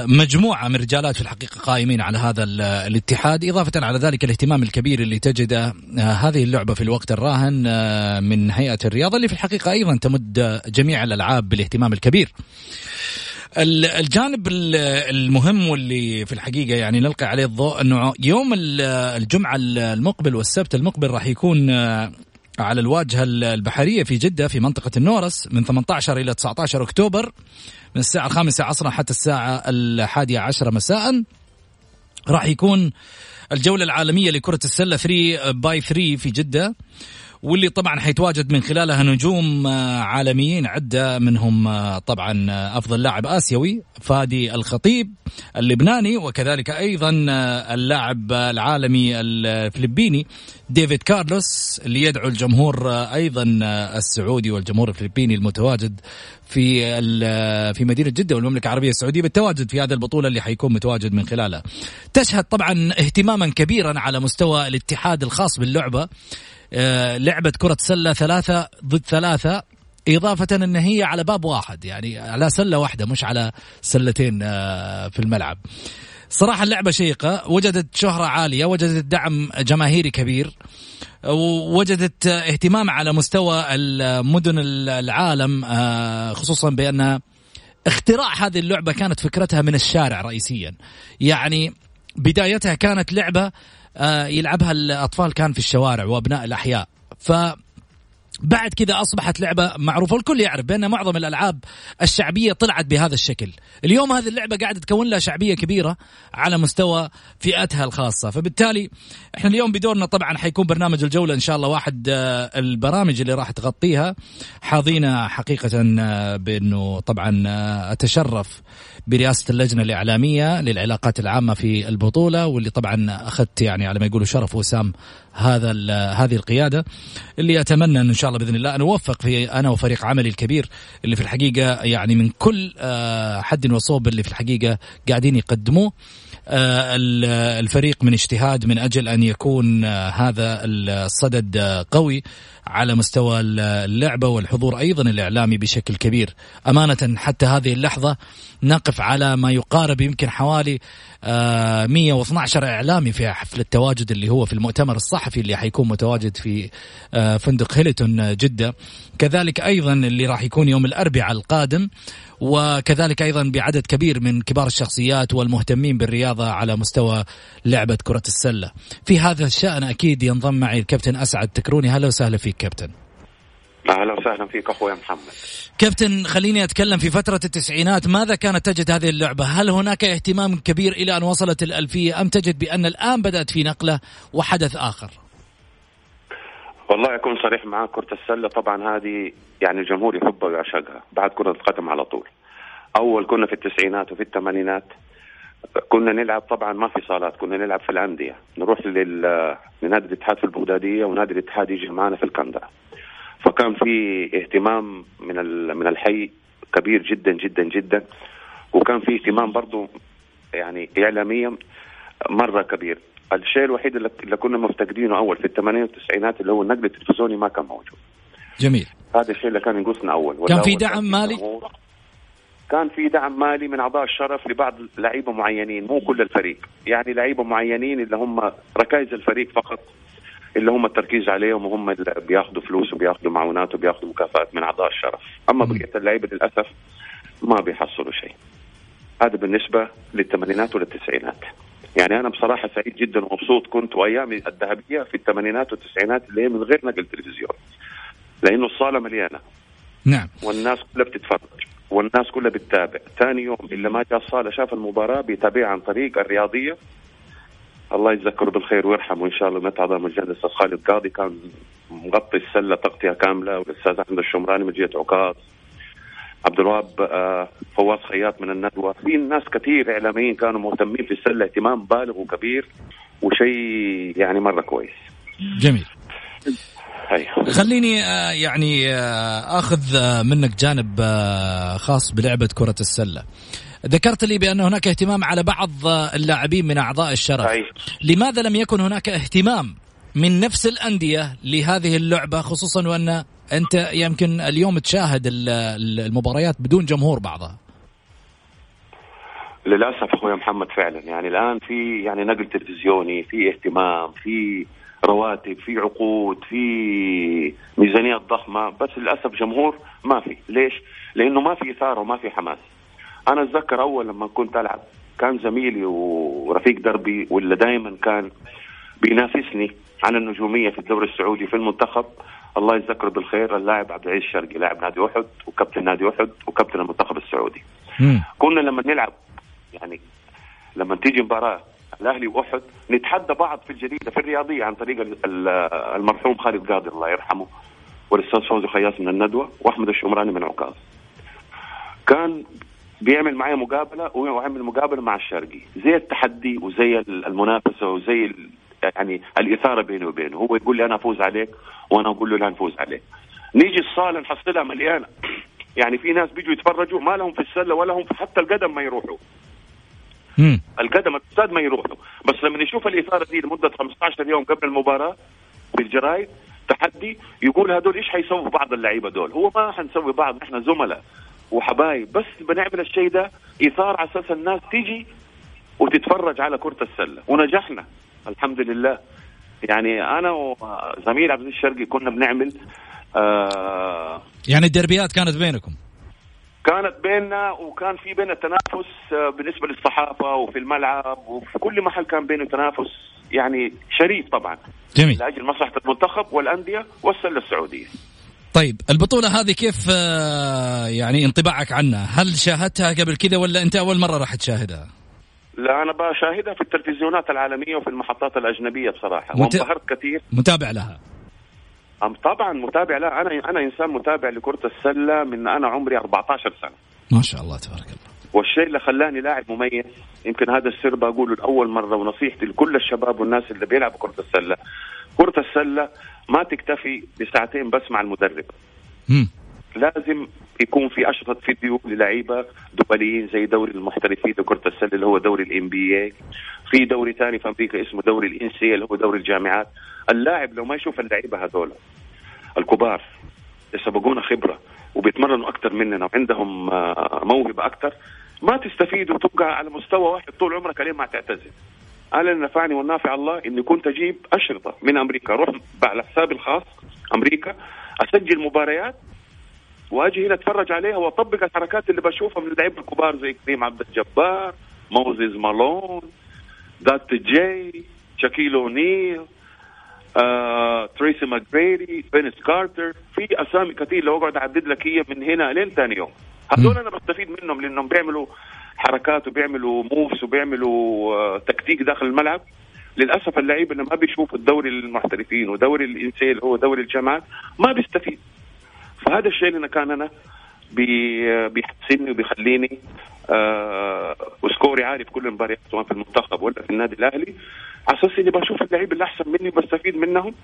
مجموعة من رجالات في الحقيقة قائمين على هذا الاتحاد, إضافة على ذلك الاهتمام الكبير اللي تجده هذه اللعبة في الوقت الراهن من هيئة الرياضة, اللي في الحقيقة أيضا تمد جميع الألعاب بالاهتمام الكبير. الجانب المهم واللي في الحقيقة يعني نلقي عليه الضوء أنه يوم الجمعة المقبل والسبت المقبل راح يكون على الواجهة البحرية في جدة في منطقة النورس من 18 إلى 19 أكتوبر من الساعة 5 عصرا حتى الساعة 11 مساء, راح يكون الجولة العالمية لكرة السلة 3x3 في جدة, واللي طبعا حيتواجد من خلالها نجوم عالميين عدة, منهم طبعا أفضل لاعب آسيوي فادي الخطيب اللبناني, وكذلك أيضا اللاعب العالمي الفلبيني ديفيد كارلوس, اللي يدعو الجمهور أيضا السعودي والجمهور الفلبيني المتواجد في مدينة جدة والمملكة العربية السعودية بالتواجد في هذه البطولة اللي حيكون متواجد من خلالها. تشهد طبعا اهتماما كبيرا على مستوى الاتحاد الخاص باللعبة, لعبة كرة سلة 3 ضد 3, إضافة أن هي على باب واحد, يعني على سلة واحدة مش على سلتين في الملعب. صراحة اللعبة شيقة, وجدت شهرة عالية, وجدت دعم جماهيري كبير, ووجدت اهتمام على مستوى المدن العالم, خصوصا بأن اختراع هذه اللعبة كانت فكرتها من الشارع رئيسيا, يعني بدايتها كانت لعبة يلعبها الأطفال كان في الشوارع وأبناء الأحياء, فبعد كذا أصبحت لعبة معروفة والكل يعرف بأن معظم الألعاب الشعبية طلعت بهذا الشكل. اليوم هذه اللعبة قاعدة تكون لها شعبية كبيرة على مستوى فئاتها الخاصة, فبالتالي إحنا اليوم بدورنا طبعا حيكون برنامج الجولة إن شاء الله واحد البرامج اللي راح تغطيها. حاضينا حقيقة بأنه طبعا أتشرف برئاسة اللجنة الإعلامية للعلاقات العامة في البطولة, واللي طبعا أخذت يعني على ما يقولوا شرف وسام هذه القيادة اللي أتمنى إن شاء الله بإذن الله أن أوفق في أنا وفريق عملي الكبير اللي في الحقيقة يعني من كل حد وصوب اللي في الحقيقة قاعدين يقدموه الفريق من اجتهاد من أجل أن يكون هذا الصدد قوي على مستوى اللعبة والحضور أيضا الإعلامي بشكل كبير. أمانة حتى هذه اللحظة نقف على ما يقارب يمكن حوالي 112 إعلامي في حفل التواجد اللي هو في المؤتمر الصحفي اللي حيكون متواجد في فندق هيلتون جدة، كذلك أيضا اللي راح يكون يوم الأربعاء القادم، وكذلك أيضا بعدد كبير من كبار الشخصيات والمهتمين بالرياضة على مستوى لعبة كرة السلة. في هذا الشأن أكيد ينضم معي الكابتن أسعد تكروني. هلا وسهلا فيك كابتن. أهلا وسهلا فيك أخوي محمد. كابتن خليني أتكلم في فترة التسعينات، ماذا كانت تجد هذه اللعبة؟ هل هناك اهتمام كبير إلى أن وصلت الألفية أم تجد بأن الآن بدأت في نقلة وحدث آخر؟ والله أكون صريح معاك، كرة السلة طبعا هذه يعني الجمهور يحبها ويعشقها بعد كرة القدم على طول. أول كنا في التسعينات وفي الثمانينات كنا نلعب طبعا ما في صالات، كنا نلعب في الأندية، نروح لنادي الاتحاد في البغدادية ونادي الاتحاد يجي معنا في الكندرة، فكان في اهتمام من الحي كبير جدا جدا جدا، وكان في اهتمام برضو يعني إعلاميا مرة كبير. الشيء الوحيد اللي كنا مفتقدينه أول في الثمانينات والتسعينات اللي هو النقل التلفزيوني ما كان موجود. جميل. هذا الشيء اللي كان ينقصنا أول. كان في دعم مالي؟ كان في دعم مالي من أعضاء الشرف لبعض لعيبة معينين، مو كل الفريق، يعني لعيبة معينين اللي هم ركائز الفريق فقط اللي هم التركيز عليهم، وهم بياخدوا فلوس وبياخدوا معونات وبياخدوا مكافآت من أعضاء الشرف. أما بقية اللعيبة للأسف ما بيحصلوا شيء. هذا بالنسبة للثمانينات والتسعينات. يعني أنا بصراحة سعيد جدا ومبسوط كنت وأيامي الذهبية في الثمانينات والتسعينات اللي هي من غير نقل تلفزيون، لأنه الصالة مليانة. نعم. والناس كلها بتتفرج والناس كلها بتتابع. ثاني يوم اللي ما جاء الصالة شاف المباراة بيتابعها عن طريق الرياضية. الله يذكره بالخير ويرحمه وإن شاء الله نتعظى من جهد الأستاذ خالد قاضي، كان مغطي السلة تغطية كاملة، والأستاذ عند الشمراني من جهة عكاس، عبد الوهاب فواز خياط من الندوة، في ناس كثير إعلاميين كانوا مهتمين في السلة اهتمام بالغ وكبير وشيء يعني مرة كويس. جميل. خليني يعني أخذ منك جانب خاص بلعبة كرة السلة. ذكرت لي بأن هناك اهتمام على بعض اللاعبين من أعضاء الشرف. أي. لماذا لم يكن هناك اهتمام من نفس الأندية لهذه اللعبة، خصوصا وأن أنت يمكن اليوم تشاهد المباريات بدون جمهور بعضها؟ للأسف أخوي محمد فعلا يعني الآن في يعني نقل تلفزيوني، في اهتمام، في رواتب، في عقود، في ميزانية ضخمة، بس للأسف جمهور ما في. ليش؟ لأنه ما في إثارة وما في حماس. أنا أتذكر أول لما كنت ألعب كان زميلي ورفيق دربي واللي دائما كان بينافسني على النجومية في الدوري السعودي في المنتخب، الله يذكره بالخير، اللاعب عبدالعيز الشرقي، لاعب نادي أحد وكابتن نادي أحد وكابتن المنتخب السعودي. كنا لما نلعب يعني لما تيجي مباراة الأهلي وأحد نتحدى بعض في الجريدة في الرياضية عن طريق المرحوم خالد قاضي الله يرحمه والأستاذ فوز وخياس من الندوة وأحمد الشمراني من عكاظ. كان بيعمل معايا مقابلة ويعمل مقابلة مع الشرقي، زي التحدي وزي المنافسة وزي يعني الإثارة بينه وبينه، هو يقول لي أنا أفوز عليك وأنا أقول له لا نفوز عليك. نيجي الصالة نحصلها مليانة، يعني في ناس بيجوا يتفرجوا ما لهم في السلة ولا هم حتى القدم ما يروحوا. القدم الأستاذ ما يروحوا، بس لما نشوف الإثارة دي لمدة 15 يوم قبل المباراة في الجرايد تحدي، يقول هذول إيش حيسووا بعض اللعيبة دول، هو ما حنسوي بعض، إحنا زملاء وحبايب، بس بنعمل الشيء ده إثارة على أساس الناس تيجي وتتفرج على كرة السلة. ونجحنا الحمد لله، يعني أنا وزميل عبد الشرقي كنا بنعمل يعني الدربيات كانت بينكم، كانت بيننا، وكان في بيننا تنافس بالنسبة للصحافة وفي الملعب وفي كل محل كان بيننا تنافس يعني شريف طبعا. جميل. لأجل مصلحة المنتخب والأندية والسلة السعودية. طيب البطولة هذه كيف يعني انطباعك عنها؟ هل شاهدتها قبل كذا ولا أنت أول مرة راح تشاهدها؟ لا أنا بشاهدها في التلفزيونات العالمية وفي المحطات الأجنبية بصراحة، وانبهرت كثير. متابع لها؟ طبعا متابع لها، أنا إنسان متابع لكرة السلة من أنا عمري 14 سنة. ما شاء الله تبارك الله. والشيء اللي خلاني لاعب مميز يمكن هذا السر بقوله لأول مرة ونصيحتي لكل الشباب والناس اللي بيلعبوا كرة السلة، كرة السلة ما تكتفي بساعتين بس مع المدرب، لازم يكون في أشرطة فيديو للاعيبة دوليين زي دوري المحترفين لكرة السلة اللي هو دوري NBA، في دوري ثاني في أمريكا اسمه دوري NCAA اللي هو دوري الجامعات. اللاعب لو ما يشوف اللعيبة هذول الكبار يسبقونا خبرة وبيتمرنوا أكتر مننا وعندهم موهبة أكتر، ما تستفيد وتبقى على مستوى واحد طول عمرك لين ما تعتزل. قال أنا نفعني والنافع الله إني كنت أجيب أشرطة من أمريكا، أروح على حسابي الخاص أمريكا أسجل مباريات وأجي هنا أتفرج عليها وأطبق الحركات اللي بشوفها من اللاعبين الكبار زي كريم عبد الجبار، موزيز مالون، دات جي، شاكيلو نيل، تريسي ماجريدي، فينس كارتر، في أسامي كتير لو أقعد أعدد لك هي من هنا لين تاني يوم. هذول أنا بستفيد منهم لأنهم بيعملوا حركات وبيعملوا موفس وبيعملوا تكتيك داخل الملعب. للأسف اللعيب اللي ما بيشوف الدوري المحترفين ودوري الإنسيل هو دوري الجامعات ما بيستفيد. فهذا الشيء اللي كان أنا بيحسني وبيخليني وسكوري عالي في كل المباريات سواء في المنتخب ولا في النادي الأهلي، على أساس إني بشوف اللعيب اللي أحسن مني وبستفيد منهم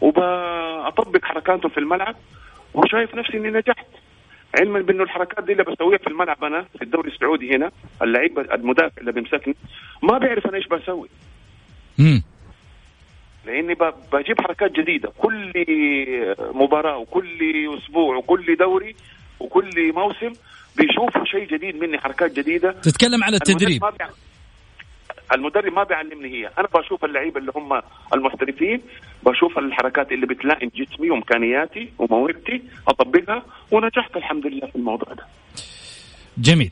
وبأطبق حركاتهم في الملعب وشايف نفسي إني نجحت، علما بأنه الحركات دي اللي بسويها في الملعب أنا في الدوري السعودي هنا اللعيب المدافع اللي بيمسكني ما بيعرف أنا إيش بسوي لأني بجيب حركات جديدة كل مباراة وكل أسبوع وكل دوري وكل موسم بيشوفوا شيء جديد مني، حركات جديدة. تتكلم على التدريب، المدرب ما بيعلمني هي، أنا بشوف اللعيبة اللي هم المحترفين بشوف الحركات اللي بتلائم جسمي وإمكانياتي وموهبتي أطبقها ونجحت الحمد لله في الموضوع ده. جميل.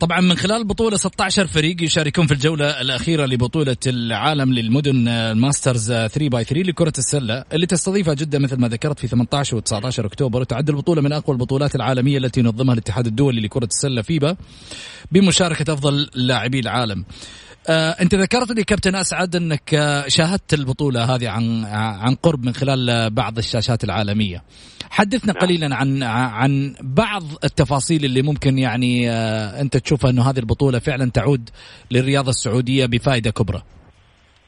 طبعا من خلال البطولة 16 فريق يشاركون في الجولة الأخيرة لبطولة العالم للمدن الماسترز 3x3 لكرة السلة اللي تستضيفها جدة مثل ما ذكرت في 18 و19 أكتوبر. تعد البطولة من أقوى البطولات العالمية التي ينظمها الاتحاد الدولي لكرة السلة فيبا بمشاركة أفضل لاعبي العالم. أنت ذكرت لي كابتن أسعد أنك شاهدت البطولة هذه عن قرب من خلال بعض الشاشات العالمية، حدثنا قليلا عن بعض التفاصيل اللي ممكن يعني أنت تشوفها أنه هذه البطولة فعلا تعود للرياضة السعودية بفائدة كبرى.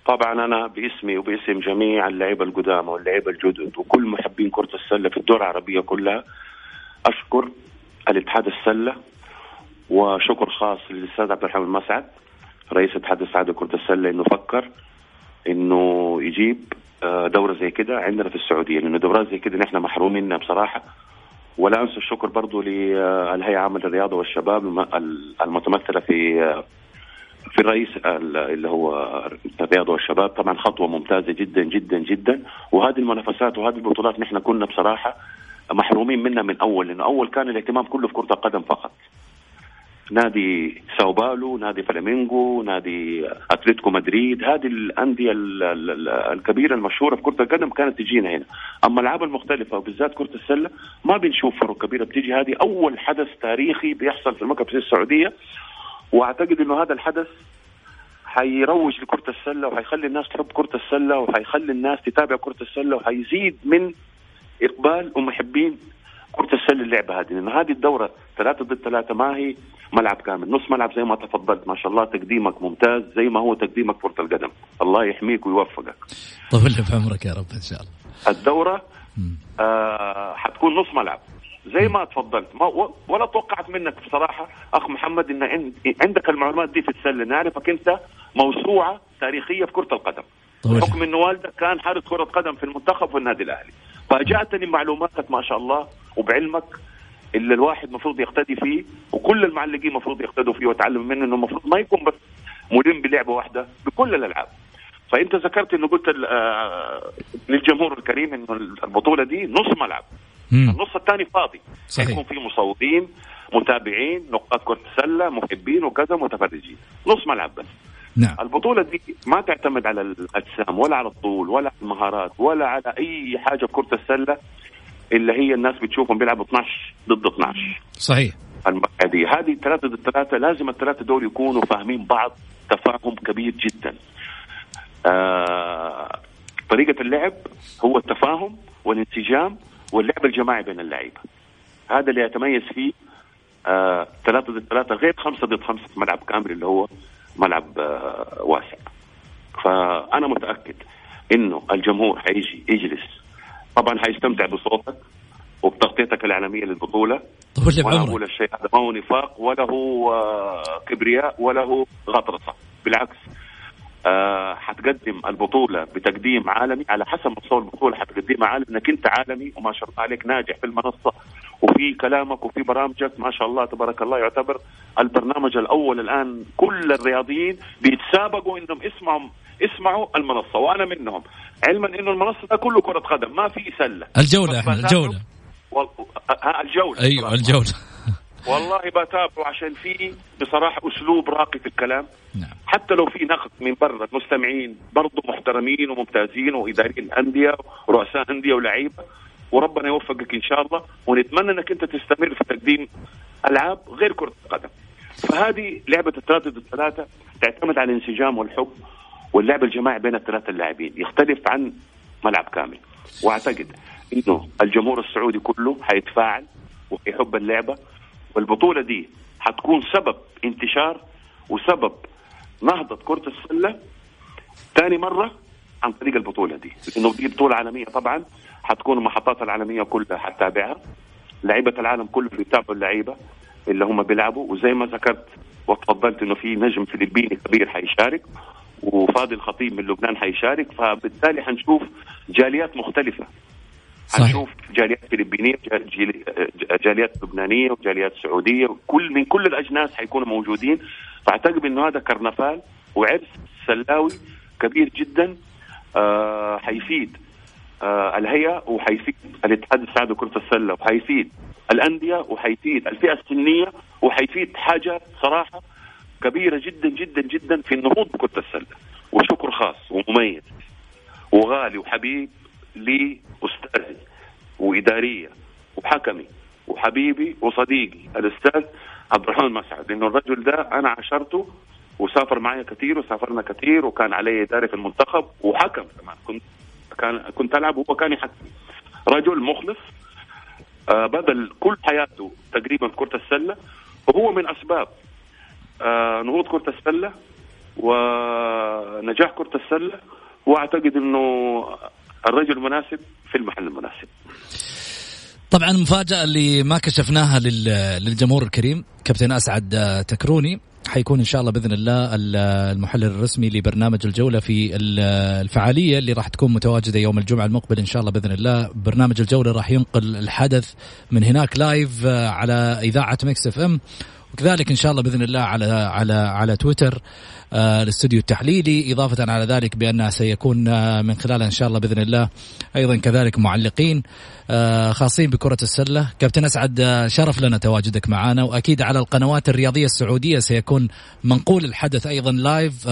طبعا أنا باسمي وباسم جميع اللاعبين القدامى واللاعبين الجدد وكل محبين كرة السلة في الدول العربية كلها أشكر الاتحاد السلة وشكر خاص للأستاذ عبد الرحمن مسعد رئيس اتحاد السعودي كرة السلة إنه فكر إنه يجيب دورة زي كده عندنا في السعودية، لأنه دورات زي كده نحن محرومين منها بصراحة. ولا أنسى الشكر برضو للهيئة العامة للرياضة والشباب المتمثلة في الرئيس اللي هو الرياضة والشباب، طبعا خطوة ممتازة جدا جدا جدا. وهذه المنافسات وهذه البطولات نحن كنا بصراحة محرومين منها من أول، لأنه أول كان الاهتمام كله في كرة القدم فقط، نادي ساو باولو، نادي فلامينغو، نادي أتلتيكو مدريد، هذه الأندية الكبيرة المشهورة في كرة القدم كانت تجينا هنا. أما الألعاب المختلفة وبالذات كرة السلة ما بنشوف فرق كبيرة بتيجي. هذه أول حدث تاريخي بيحصل في المملكة السعودية، وأعتقد إنه هذا الحدث حيروج لكرة السلة وحيخلي الناس تحب كرة السلة وحيخلي الناس تتابع كرة السلة وحيزيد من إقبال ومحبين كرة السلة اللعبة هذه، لأن هذه الدورة 3 ضد 3 ما هي ملعب كامل، نص ملعب زي ما تفضلت ما شاء الله تقديمك ممتاز زي ما هو تقديمك كرة القدم، الله يحميك ويوفقك. طب اللي في عمرك يا رب إن شاء الله. الدورة حتكون نص ملعب زي ما تفضلت، ما ولا توقعت منك بصراحة أخ محمد إن عندك المعلومات دي في السلة، نعرفك أنت موسوعة تاريخية في كرة القدم بحكم إن والدك كان حارس كرة قدم في المنتخب والنادي الأهلي، فاجأتني معلوماتك ما شاء الله وبعلمك اللي الواحد مفروض يقتدي فيه وكل المعلقين مفروض يقتدوا فيه وتعلم منه إنه مفروض ما يكون بس ملم بلعبة واحدة بكل الألعاب. فأنت ذكرت إنه قلت للجمهور الكريم إنه البطولة دي نص ملعب، النص الثاني فاضي يكون فيه مصوتين متابعين نقاط كرة سلة محبين وكذا متفرجين، نص ملعب بس. نعم. البطولة دي ما تعتمد على الأجسام ولا على الطول ولا على المهارات ولا على أي حاجة في كرة السلة اللي هي الناس بتشوفهم بيلعبوا 12 ضد 12 صحيح. هذه 3 ضد 3 لازم الثلاثة دول يكونوا فاهمين بعض تفاهم كبير جدا. طريقة اللعب هو التفاهم والانسجام واللعب الجماعي بين اللعيبة، هذا اللي يتميز فيه 3 ضد 3 غير 5 ضد 5 في ملعب كامل اللي هو ملعب واسع. فأنا متأكد إنه الجمهور هيجي يجلس، طبعا هيستمتع بصوتك وبتغطيتك الإعلامية للبطولة. ولا أقول الشيء هذا ما هو نفاق ولا هو كبرياء ولا هو غطرسة، بالعكس حتقدم البطولة بتقديم عالمي على حسب مستوى البطولة، حتقدم عالمي إنك أنت عالمي وما شاء الله عليك ناجح في المنصة وفي كلامك وفي برامجك ما شاء الله تبارك الله، يعتبر البرنامج الأول الآن. كل الرياضيين بيتسابقوا إنهم اسمعوا المنصة وأنا منهم، علما إنه المنصة ده كله كرة قدم ما في سلة. الجولة الجولة الجولة أيوة الجولة والله بتابعه عشان فيه بصراحة أسلوب راقي في الكلام. نعم. حتى لو في نقد من برا مستمعين برضو محترمين وممتازين وإدارين أندية ورؤساء أندية ولاعيبة، وربنا يوفقك إن شاء الله، ونتمنى أنك أنت تستمر في تقديم ألعاب غير كرة القدم. فهذه لعبة 3-3 تعتمد على الانسجام والحب واللعب الجماعي بين الثلاثة اللاعبين، يختلف عن ملعب كامل. وأعتقد إنه الجمهور السعودي كله هيتفاعل ويحب اللعبة، والبطولة دي هتكون سبب انتشار وسبب نهضة كرة السلة ثاني مرة عن طريق البطولة دي، لأنه دي بطولة عالمية طبعا، هتكون المحطات العالمية كلها هتتابعها، لعيبة العالم كله بيتابعوا اللعيبة اللي هم بيلعبوا، وزي ما ذكرت وتفضلت إنه في نجم فلبيني كبير هيشارك، وفادي الخطيب من لبنان هيشارك، فبالتالي هنشوف جاليات مختلفة. هنشوف جاليات فلبينية، جاليات لبنانية، وجاليات سعودية، وكل من كل الأجناس هيكونوا موجودين. فأعتقد إنه هذا كرنفال وعرس سلاوي كبير جدا هيفيد الهيئة وهيفيد الاتحاد السعودي لكرة السلة وهيفيد الأندية وهيفيد الفئة السنية وهيفيد حاجة صراحة كبيرة جدا جدا جدا في النهوض بكرة السلة. وشكر خاص ومميز وغالي وحبيب لي أستاذي وإدارية وحكمي وحبيبي وصديقي الأستاذ عبد الرحمن مسعد، لأنه الرجل ده أنا عشرته وسافر معايا كثير وسافرنا كثير، وكان علي إداري في المنتخب وحكم كمان، كنت ألعب وهو كان يحكم. رجل مخلص بذل كل حياته تقريبا في كرة السلة، وهو من أسباب نهوض كرة السلة ونجاح كرة السلة، وأعتقد أنه الرجل المناسب في المحل المناسب. طبعا المفاجأة اللي ما كشفناها للجمهور الكريم كابتن أسعد تكروني حيكون إن شاء الله بإذن الله المحلل الرسمي لبرنامج الجولة في الفعالية اللي راح تكون متواجدة يوم الجمعة المقبل إن شاء الله بإذن الله. برنامج الجولة راح ينقل الحدث من هناك لايف على إذاعة Mix FM، وكذلك إن شاء الله بإذن الله على تويتر الاستوديو التحليلي، إضافة على ذلك بأنها سيكون من خلالها إن شاء الله بإذن الله أيضا كذلك معلقين خاصين بكرة السلة. كابتن أسعد شرف لنا تواجدك معنا، وأكيد على القنوات الرياضية السعودية سيكون منقول الحدث أيضا لايف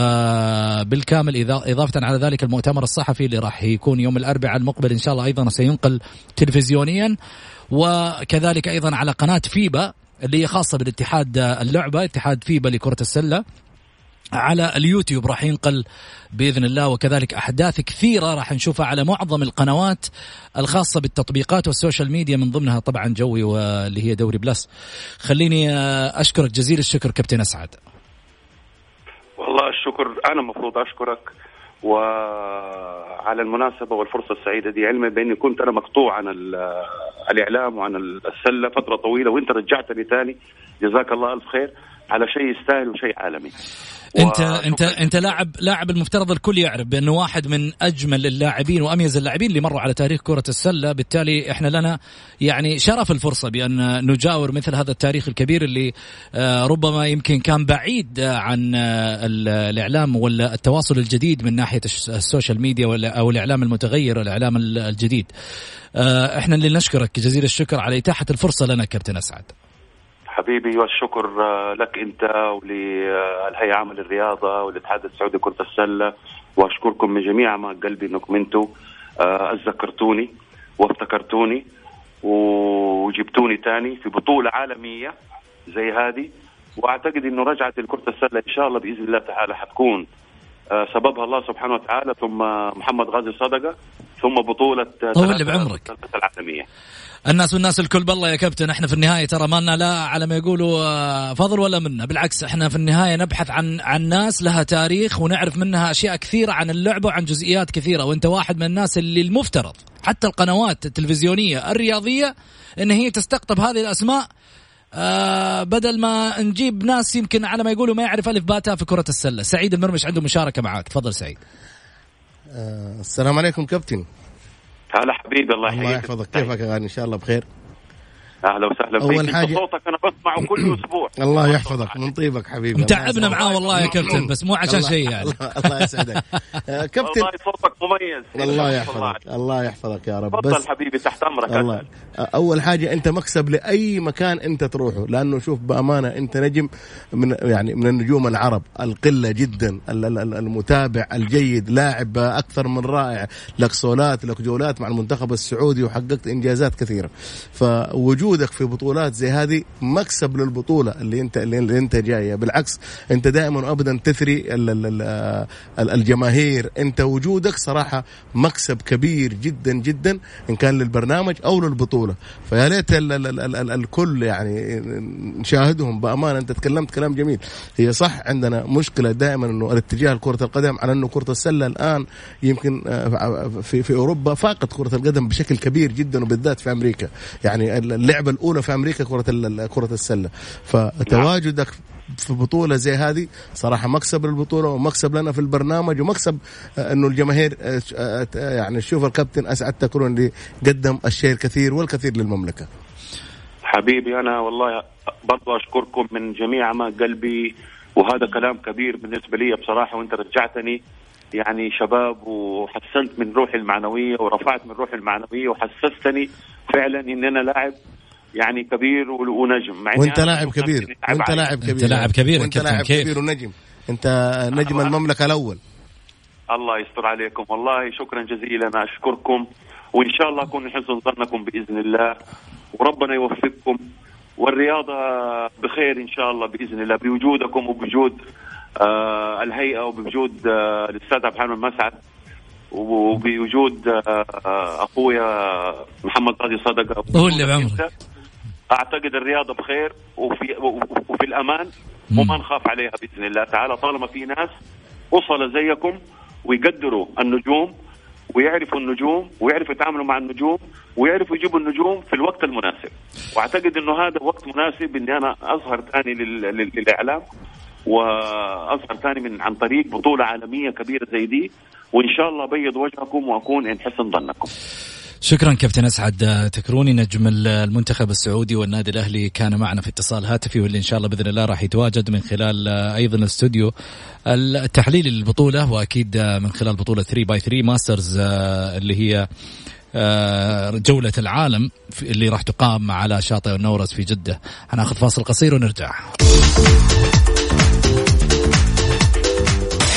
بالكامل، إضافة على ذلك المؤتمر الصحفي اللي راح يكون يوم الأربعاء المقبل إن شاء الله أيضا سينقل تلفزيونيا، وكذلك أيضا على قناة فيبا اللي هي خاصة بالاتحاد اللعبة اتحاد فيبا لكرة السلة على اليوتيوب راح ينقل بإذن الله. وكذلك أحداث كثيرة راح نشوفها على معظم القنوات الخاصة بالتطبيقات والسوشيال ميديا، من ضمنها طبعا جوي واللي هي دوري بلس. خليني أشكرك جزيل الشكر كابتن أسعد. والله الشكر أنا مفروض أشكرك، وعلى المناسبة والفرصة السعيدة دي، علما بأني كنت أنا مقطوع عن الإعلام وعن السلة فترة طويلة، وإنت رجعتني تاني، جزاك الله ألف خير على شيء يستاهل وشيء عالمي. أنت لاعب المفترض الكل يعرف بأنه واحد من أجمل اللاعبين وأميز اللاعبين اللي مروا على تاريخ كرة السلة، بالتالي إحنا لنا يعني شرف الفرصة بأن نجاور مثل هذا التاريخ الكبير اللي ربما يمكن كان بعيد عن الإعلام ولا التواصل الجديد من ناحية السوشيال ميديا ولا أو الإعلام المتغير والإعلام الجديد. إحنا اللي نشكرك جزيل الشكر على إتاحة الفرصة لنا كابتن أسعد. حبيبي والشكر لك أنت وللهيئة العامة للرياضة والاتحاد السعودي كرة السلة، وأشكركم من جميع أعماق قلبي أنكم أنتوا أذكرتوني وافتكرتوني وجبتوني تاني في بطولة عالمية زي هذه. وأعتقد أنه رجعت لكرة السلة إن شاء الله بإذن الله تعالى حتكون سببها الله سبحانه وتعالى، ثم محمد غازي الصدقة، ثم بطولة طول بعمرك العالمية. الناس الكل بالله يا كابتن احنا في النهاية ترى ما لنا لا على ما يقولوا فضل ولا منا, بالعكس احنا في النهاية نبحث عن ناس لها تاريخ ونعرف منها اشياء كثيرة عن اللعبة وعن جزئيات كثيرة, وانت واحد من الناس اللي المفترض حتى القنوات التلفزيونية الرياضية ان هي تستقطب هذه الاسماء بدل ما نجيب ناس يمكن على ما يقولوا ما يعرف ألف باتها في كرة السلة. سعيد المرمش عنده مشاركة معاك, تفضل سعيد. السلام عليكم كابتن. هلا حبيبي, الله يحييك, الله يحفظك, كيفك يا غالي؟ ان شاء الله بخير. اهلا وسهلا فيك, صوتك انا بسمعه كل اسبوع. الله يحفظك من طيبك حبيبي, متعبنا معاه والله يا كابتن, بس مو عشان شيء يعني. الله يسعدك كابتن, والله صوتك مميز. الله يحفظك, الله يحفظك يا رب. تفضل حبيبي, تحت امرك. اول حاجه انت مكسب لاي مكان انت تروحه, لانه شوف بامانه انت نجم من يعني من النجوم العرب القله جدا, المتابع الجيد, لاعب اكثر من رائع, لك صولات لك جولات مع المنتخب السعودي وحققت انجازات كثيره, فوجود في بطولات زي هذه مكسب للبطولة اللي انت جاية. بالعكس انت دائما ابدا تثري الجماهير, انت وجودك صراحة مكسب كبير جدا جدا ان كان للبرنامج او للبطولة, فيا ليت الكل يعني نشاهدهم بأمانة. انت تكلمت كلام جميل, هي صح عندنا مشكلة دائما انه الاتجاه لكرة القدم, على انه كرة السلة الان يمكن في اوروبا فاقت كرة القدم بشكل كبير جدا, وبالذات في امريكا, يعني اللعبة الأولى في أمريكا كرة السلة, فتواجدك في بطولة زي هذه صراحة مكسب للبطولة ومكسب لنا في البرنامج, ومكسب أنه الجماهير يعني تشوف الكابتن أسعد تكروني اللي قدم الشيء الكثير والكثير للمملكة. حبيبي أنا والله برضو أشكركم من جميع ما قلبي, وهذا كلام كبير بالنسبة لي بصراحة, وأنت رجعتني يعني شباب, وحسنت من روحي المعنوية ورفعت من روحي المعنوية, وحسستني فعلا إن أنا لاعب يعني كبير ونجم. وأنت لاعب كبير, وأنت لاعب كبير, وأنت لاعب كبير ونجم, أنت نجم المملكة الأول. الله يستر عليكم, والله شكرا جزيلا, أنا أشكركم, وإن شاء الله أكون حسن ظنكم بإذن الله, وربنا يوفقكم والرياضة بخير إن شاء الله بإذن الله, بوجودكم وبوجود الهيئة, وبوجود الأستاذ عبد الرحمن مسعد, وبوجود أخويا محمد غازي الصدقة, أعتقد الرياضة بخير وفي الأمان, وما نخاف عليها بإذن الله تعالى, طالما في ناس وصل زيكم ويقدروا النجوم ويعرفوا النجوم ويعرفوا يتعاملوا مع النجوم ويعرفوا يجيبوا النجوم في الوقت المناسب, وأعتقد أنه هذا وقت مناسب أني أنا أظهر تاني للإعلام, وأظهر ثاني من عن طريق بطولة عالمية كبيرة زي دي, وإن شاء الله بيض وجهكم وأكون إن حسن ظنكم. شكرا كابتن أسعد تكروني, نجم المنتخب السعودي والنادي الأهلي, كان معنا في اتصال هاتفي, واللي إن شاء الله بإذن الله راح يتواجد من خلال أيضا الاستوديو التحليل للبطولة, وأكيد من خلال بطولة 3x3 ماسترز اللي هي جولة العالم اللي راح تقام على شاطئ النورس في جدة. هناخذ فاصل قصير ونرجع.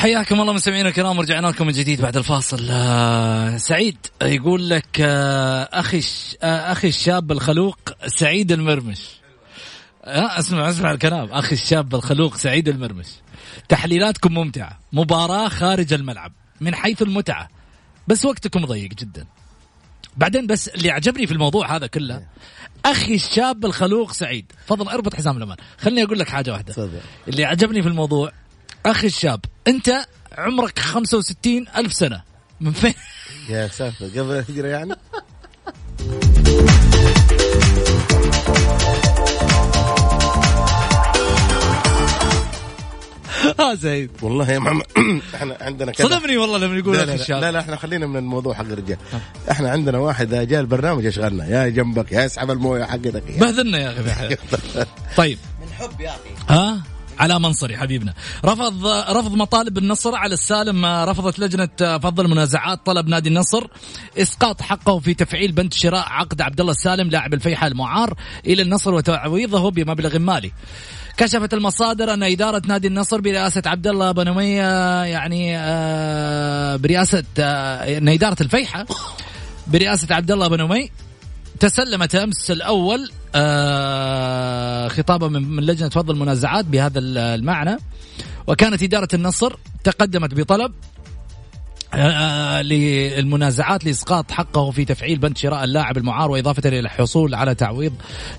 حياكم الله مستمعينا الكرام, ورجعنا لكم من جديد بعد الفاصل. سعيد يقول لك أخي الشاب الخلوق سعيد المرمش, اسمع الكلام, أخي الشاب الخلوق سعيد المرمش, تحليلاتكم ممتعة, مباراة خارج الملعب من حيث المتعة, بس وقتكم ضيق جدا. بعدين بس اللي عجبني في الموضوع هذا كله, أخي الشاب الخلوق سعيد, فضل اربط حزام الأمان, خلني أقول لك حاجة واحدة صدق. اللي عجبني في الموضوع أخي الشاب, أنت عمرك 65,000 سنة, من فين يا سافر قبل الهجرة يعني؟ زيد والله يا محمد احنا عندنا كذا صدمني والله لما يقول لك الشاب. لا احنا خلينا من الموضوع حق الرجال, احنا عندنا واحد جاء البرنامج يشغلنا, يا جنبك يا اسحب المويه حقتك, بهذلنا يا اخي. طيب من حب يا اخي, ها على منصري حبيبنا. رفض مطالب النصر على السالم. رفضت لجنة فض المنازعات طلب نادي النصر إسقاط حقه في تفعيل بند شراء عقد عبد الله السالم لاعب الفيحاء المعار إلى النصر وتعويضه بمبلغ مالي. كشفت المصادر أن إدارة نادي النصر برئاسة عبد الله بنومي إدارة الفيحاء برئاسة عبد الله بنومي تسلمت أمس الأول خطابا من لجنة فض المنازعات بهذا المعنى. وكانت إدارة النصر تقدمت بطلب للمنازعات لإسقاط حقه في تفعيل بند شراء اللاعب المعار وإضافة إلى الحصول على تعويض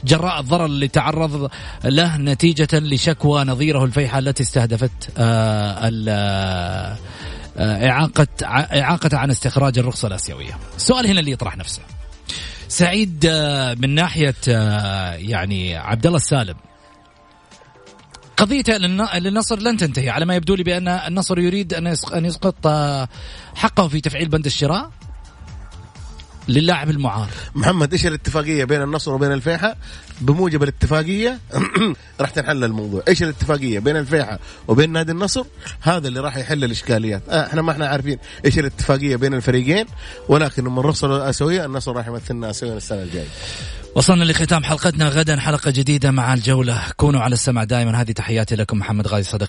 جراء الضرر اللي تعرض له نتيجة لشكوى نظيره الفيحاء التي استهدفت إعاقة عن استخراج الرخصة الآسيوية. السؤال هنا اللي يطرح نفسه سعيد من ناحية يعني عبد الله السالم قضيته للنصر لن تنتهي على ما يبدو لي بأن النصر يريد أن يسقط حقه في تفعيل بند الشراء للاعب المعار. محمد إيش الاتفاقية بين النصر وبين الفيحاء؟ بموجب الاتفاقية راح تنحل الموضوع. إيش الاتفاقية بين الفيحاء وبين نادي النصر؟ هذا اللي راح يحل الإشكاليات. إحنا ما إحنا عارفين إيش الاتفاقية بين الفريقين، ولكن من الرخصة الآسيوية النصر راح يمثلنا آسيويا السنة الجاية. وصلنا لختام حلقتنا، غدا حلقة جديدة مع الجولة. كونوا على السمع دائما. هذه تحياتي لكم محمد غازي صدقة.